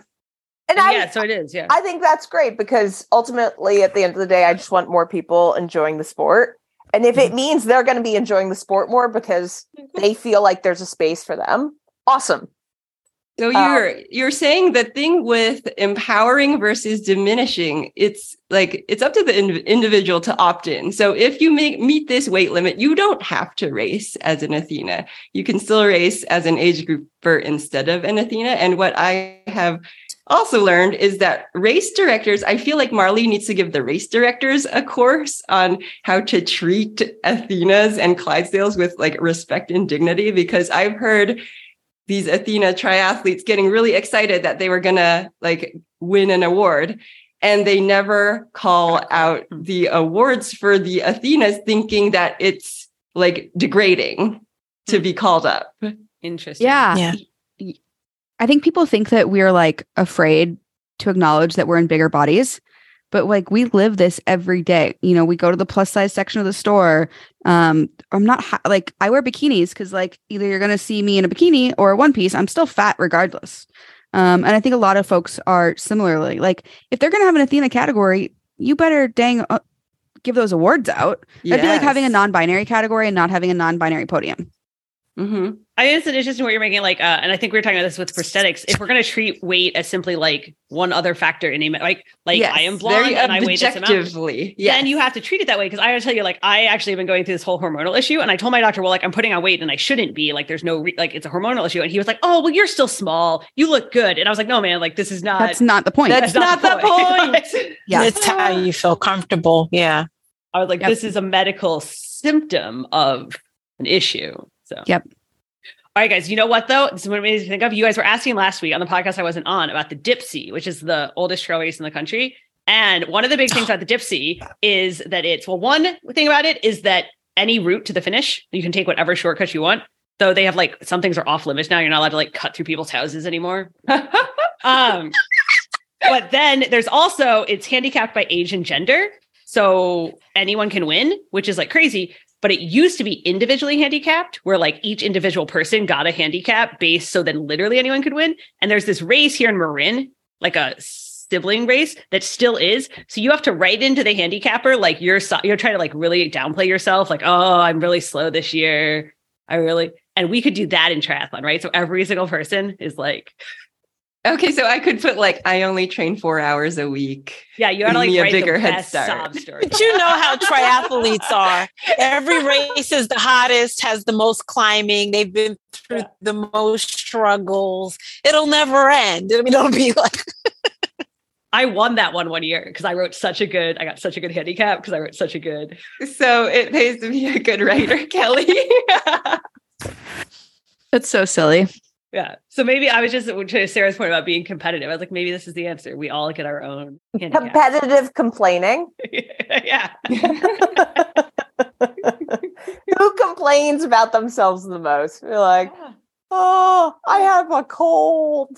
And I, yeah, so it is. Yeah. I think that's great, because ultimately at the end of the day, I just want more people enjoying the sport. And if it means they're going to be enjoying the sport more because they feel like there's a space for them. Awesome. So you're um, you're saying the thing with empowering versus diminishing, it's like it's up to the in- individual to opt in. So if you make, meet this weight limit, you don't have to race as an Athena. You can still race as an age grouper instead of an Athena. And what I have also learned is that race directors, I feel like Marley needs to give the race directors a course on how to treat Athenas and Clydesdales with like respect and dignity, because I've heard these Athena triathletes getting really excited that they were going to like win an award, and they never call out the awards for the Athenas, thinking that it's like degrading to be called up. Interesting. Yeah. yeah. I think people think that we're like afraid to acknowledge that we're in bigger bodies, but like we live this every day. You know, we go to the plus size section of the store. Um, I'm not ha- like I wear bikinis because like either you're going to see me in a bikini or a one piece. I'm still fat regardless. Um, and I think a lot of folks are similarly like if they're going to have an Athena category, you better dang uh, give those awards out. Yes. That'd be like having a non-binary category and not having a non-binary podium. Mm-hmm. I think it's an interesting what you're making. Like, uh, and I think we were talking about this with prosthetics. If we're going to treat weight as simply like one other factor in a, like, like yes, I am blonde and I weigh this amount, yes. then you have to treat it that way. Cause I gotta tell you, like, I actually have been going through this whole hormonal issue and I told my doctor, well, like I'm putting on weight and I shouldn't be, like, there's no, re- like it's a hormonal issue. And he was like, oh, well, you're still small. You look good. And I was like, no, man, like this is not, that's not the point. That's, that's not, not the point. point. Like, yeah. It's how you feel comfortable. Yeah. I was like, yep. this is a medical symptom of an issue. So. Yep. All right, guys. You know what, though? This is what it made me think of. You guys were asking last week on the podcast I wasn't on about the Dipsy, which is the oldest trail race in the country. And one of the big things about the Dipsy is that it's, well, one thing about it is that any route to the finish, you can take whatever shortcut you want. Though they have, like, some things are off limits now. You're not allowed to, like, cut through people's houses anymore. um, but then there's also, it's handicapped by age and gender. So anyone can win, which is, like, crazy. But it used to be individually handicapped, where like each individual person got a handicap based, so then literally anyone could win. And there's this race here in Marin, like a sibling race that still is. So you have to write into the handicapper, like you're so- you're trying to like really downplay yourself, like, oh, I'm really slow this year. I really, and we could do that in triathlon, right? So every single person is like, okay, so I could put like, I only train four hours a week. Yeah, you gotta like write a bigger head start. But you know how triathletes are. Every race is the hottest, has the most climbing. They've been through yeah. the most struggles. It'll never end. I mean, it'll be like. I won that one one year because I wrote such a good, I got such a good handicap because I wrote such a good. So it pays to be a good writer, Kelly. That's so silly. Yeah. So maybe I was just to Sarah's point about being competitive. I was like, maybe this is the answer. We all get our own handicap. Competitive complaining. Yeah. Who complains about themselves the most? You're like, yeah. oh, I have a cold.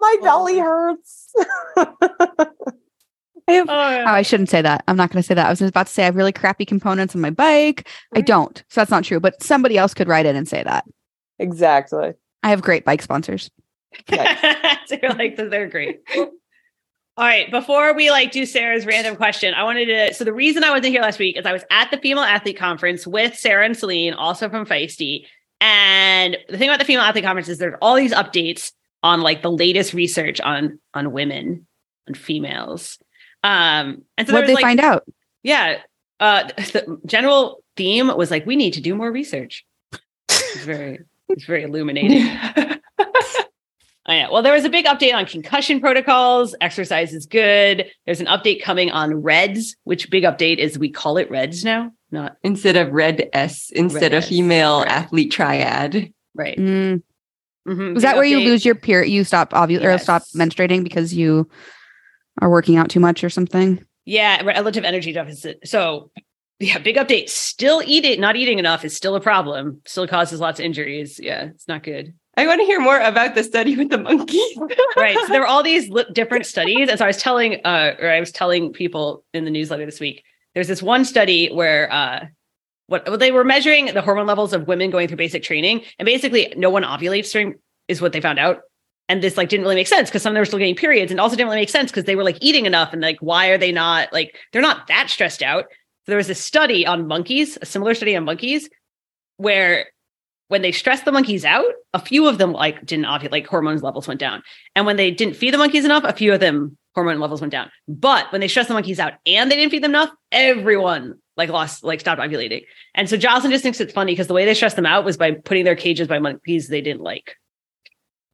My belly hurts. I have- oh, I shouldn't say that. I'm not going to say that. I was about to say I have really crappy components on my bike. I don't. So that's not true. But somebody else could write in and say that. Exactly. I have great bike sponsors. Yes. They're like, they're great. All right. Before we like do Sarah's random question, I wanted to, so the reason I wasn't here last week is I was at the Female Athlete Conference with Sarah and Celine, also from Feisty. And the thing about the Female Athlete Conference is there's all these updates on like the latest research on, on women, on females. Um, and so what did they like, find out? Yeah. Uh, the general theme was like, we need to do more research. It's very... It's very illuminating. Oh, yeah. Well, there was a big update on concussion protocols. Exercise is good. There's an update coming on Reds, which big update is we call it Reds now, not instead of Red S, instead Red of S. Female right. Athlete Triad. Right. Mm. Mm-hmm. Is that where update. You lose your period? You stop obvi- yes. or stop menstruating because you are working out too much or something? Yeah, relative energy deficit. So. Yeah, big update. Still eating, not eating enough is still a problem. Still causes lots of injuries. Yeah, it's not good. I want to hear more about the study with the monkey. Right. So there were all these li- different studies. And so I was telling, uh, or I was telling people in the newsletter this week, there's this one study where uh, what well, they were measuring the hormone levels of women going through basic training. And basically no one ovulates during is what they found out. And this like didn't really make sense because some of them were still getting periods and also didn't really make sense because they were like eating enough. And like, why are they not like, they're not that stressed out. So there was a study on monkeys, a similar study on monkeys, where when they stressed the monkeys out, a few of them like didn't ovulate, like hormones levels went down. And when they didn't feed the monkeys enough, a few of them hormone levels went down. But when they stressed the monkeys out and they didn't feed them enough, everyone like lost, like stopped ovulating. And so Jocelyn just thinks it's funny because the way they stressed them out was by putting their cages by monkeys they didn't like.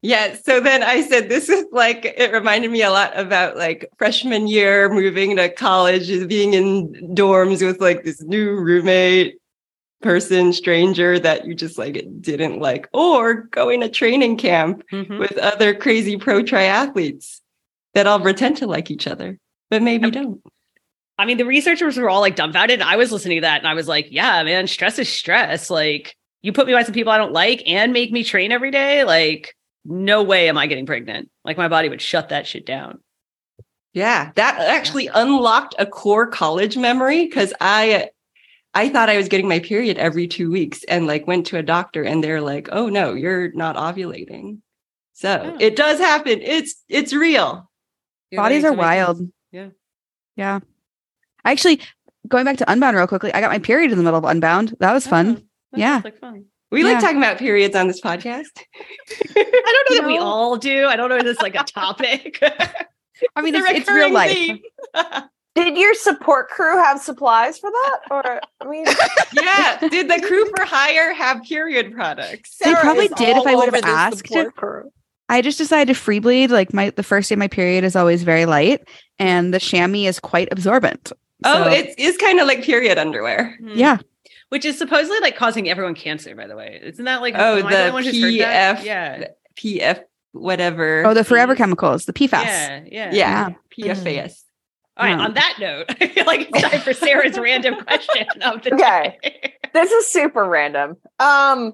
Yeah. So then I said, this is like, it reminded me a lot about like freshman year, moving to college, being in dorms with like this new roommate person, stranger that you just like didn't like, or going to training camp mm-hmm. with other crazy pro triathletes that all pretend to like each other, but maybe I, don't. I mean, the researchers were all like dumbfounded. And I was listening to that and I was like, yeah, man, stress is stress. Like you put me by some people I don't like and make me train every day. Like. No way am I getting pregnant. Like my body would shut that shit down. Yeah. That actually unlocked a core college memory. Cause I, I thought I was getting my period every two weeks and like went to a doctor and they're like, oh no, you're not ovulating. So yeah. It does happen. It's, it's real. Your bodies are wild. Yeah. Yeah. I actually going back to Unbound real quickly. I got my period in the middle of Unbound. That was fun. Oh, that yeah. Like fun. We yeah. like talking about periods on this podcast. I don't know that know? we all do. I don't know if it's like a topic. I mean, it's, it's, it's real life. Did your support crew have supplies for that? Or I mean, yeah. Did the crew for hire have period products? Sarah they probably did. If I would have asked, I just decided to free bleed. Like my the first day of my period is always very light, and the chamois is quite absorbent. So. Oh, it is kind of like period underwear. Mm. Yeah. Which is supposedly like causing everyone cancer, by the way. Isn't that like oh the P F yeah P F whatever? Oh, the forever chemicals, the P F A S. Yeah, yeah, yeah. yeah. P F A S. Mm. All right. No. On that note, I feel like it's time for Sarah's random question of the okay. day. This is super random. Um,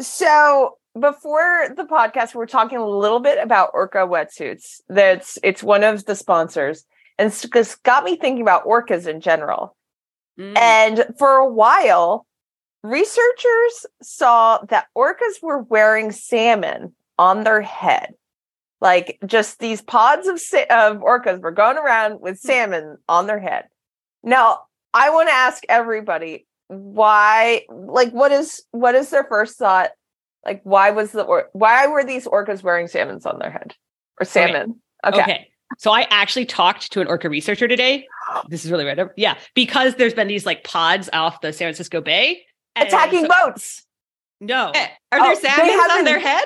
so before the podcast, we were talking a little bit about Orca wetsuits. That's it's one of the sponsors, and this got me thinking about orcas in general. Mm. And for a while, researchers saw that orcas were wearing salmon on their head. Like just these pods of sa- of orcas were going around with salmon on their head. Now, I want to ask everybody why, like, what is what is their first thought? Like, why was the or- why were these orcas wearing salmons on their head or salmon? Okay. okay. okay. So I actually talked to an orca researcher today. This is really random. Yeah. Because there's been these like pods off the San Francisco Bay. Attacking so- boats. No. Are oh, there salmons on their head?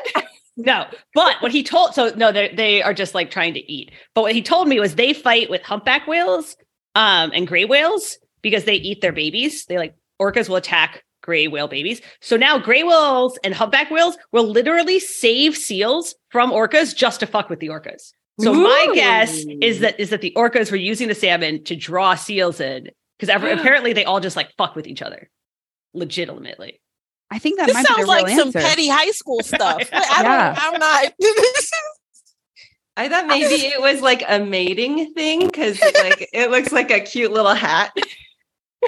No. But what he told, so no, they are just like trying to eat. But what he told me was they fight with humpback whales um, and gray whales because they eat their babies. They like orcas will attack gray whale babies. So now gray whales and humpback whales will literally save seals from orcas just to fuck with the orcas. So Ooh. my guess is that is that the orcas were using the salmon to draw seals in because apparently they all just like fuck with each other, legitimately. I think that this might sounds be the like real some answer. Petty high school stuff. Like, I yeah. don't, I'm not. I thought maybe it was like a mating thing because like it looks like a cute little hat.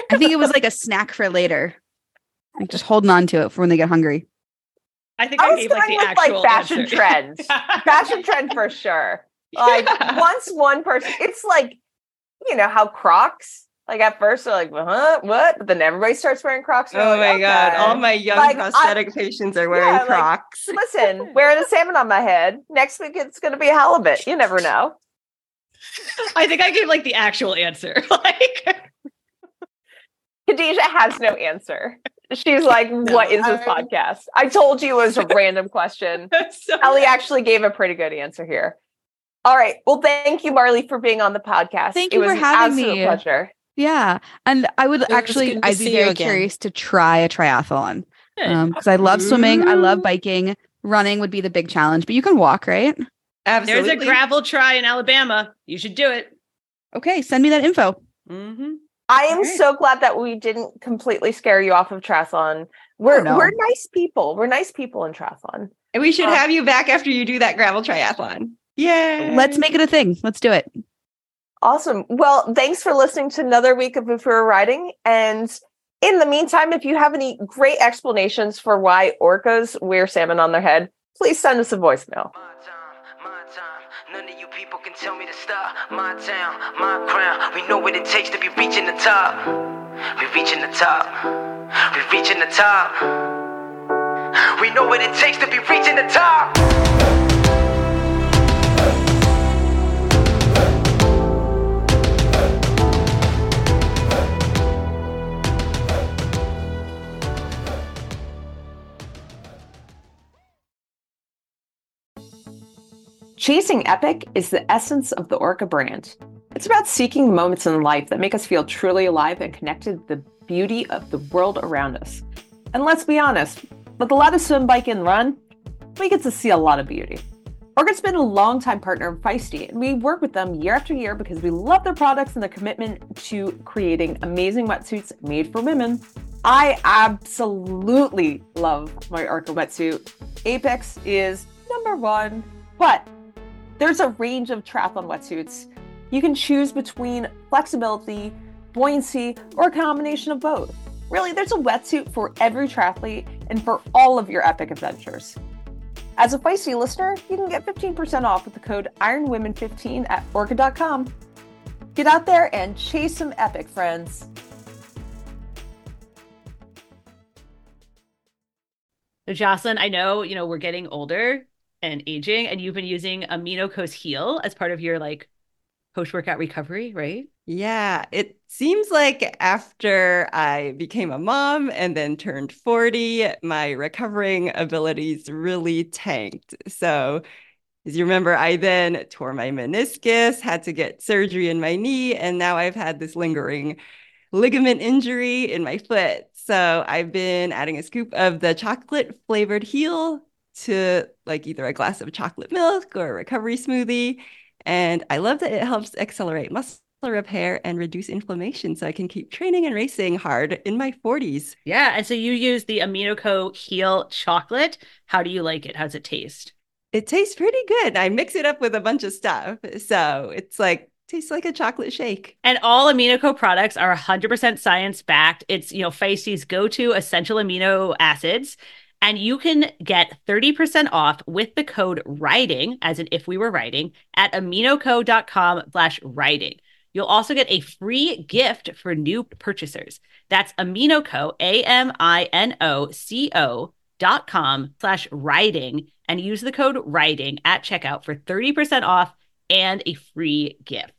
I think it was like a snack for later, like just holding on to it for when they get hungry. I think I, I was gave, like, going the with actual like fashion answer. trends, fashion trend for sure. Like yeah. once one person, it's like, you know, how Crocs, like at first they're like, huh, what? But then everybody starts wearing Crocs. Oh like, my okay. God. All my young like, prosthetic I, patients are wearing yeah, Crocs. Like, listen, wearing a salmon on my head. Next week, it's going to be a halibut. You never know. I think I gave like the actual answer. Like, Khadijah has no answer. She's like, what no, is this I'm... podcast? I told you it was a random question. So Ellie bad. actually gave a pretty good answer here. All right. Well, thank you, Marley, for being on the podcast. Thank you for having me. It was an absolute pleasure. Yeah. And I would actually, I'd be very curious to try a triathlon because um, I love swimming. I love biking. Running would be the big challenge, but you can walk, right? Absolutely. There's a gravel try in Alabama. You should do it. Okay. Send me that info. Mm-hmm. I am right. so glad that we didn't completely scare you off of triathlon. We're oh, no. we're nice people. We're nice people in triathlon. And we should um, have you back after you do that gravel triathlon. Yeah. Let's make it a thing. Let's do it. Awesome. Well, thanks for listening to another week of If We Were Riding. And in the meantime, if you have any great explanations for why orcas wear salmon on their head, please send us a voicemail. My time, my time. None of you people can tell me to stop. My town, my crown. We know what it takes to be reaching the top. We're reaching the top. We're reaching the top. We know what it takes to be reaching the top. Chasing epic is the essence of the Orca brand. It's about seeking moments in life that make us feel truly alive and connected to the beauty of the world around us. And let's be honest, with a lot of swim, bike, and run, we get to see a lot of beauty. Orca's been a longtime partner of Feisty, and we work with them year after year because we love their products and their commitment to creating amazing wetsuits made for women. I absolutely love my Orca wetsuit. Apex is number one, but there's a range of triathlon wetsuits. You can choose between flexibility, buoyancy, or a combination of both. Really, there's a wetsuit for every triathlete and for all of your epic adventures. As a Feisty listener, you can get fifteen percent off with the code iron women fifteen at orca dot com. Get out there and chase some epic, friends. Jocelyn, I know, you know, we're getting older and aging, and you've been using Aminoco's Heal as part of your like post-workout recovery, right? Yeah, it seems like after I became a mom and then turned forty, my recovering abilities really tanked. So as you remember, I then tore my meniscus, had to get surgery in my knee, and now I've had this lingering ligament injury in my foot. So I've been adding a scoop of the chocolate flavored Heal to like either a glass of chocolate milk or a recovery smoothie. And I love that it helps accelerate muscle repair and reduce inflammation so I can keep training and racing hard in my forties. Yeah. And so you use the Aminoco Heal chocolate. How do you like it? How does it taste? It tastes pretty good. I mix it up with a bunch of stuff. So it's like, tastes like a chocolate shake. And all Aminoco products are one hundred percent science backed. It's, you know, Feisty's go-to essential amino acids. And you can get thirty percent off with the code RIDING, as in if we were riding, at aminoco.com slash riding. You'll also get a free gift for new purchasers. That's Aminoco, A M I N O C O dot com slash riding, and use the code RIDING at checkout for thirty percent off and a free gift.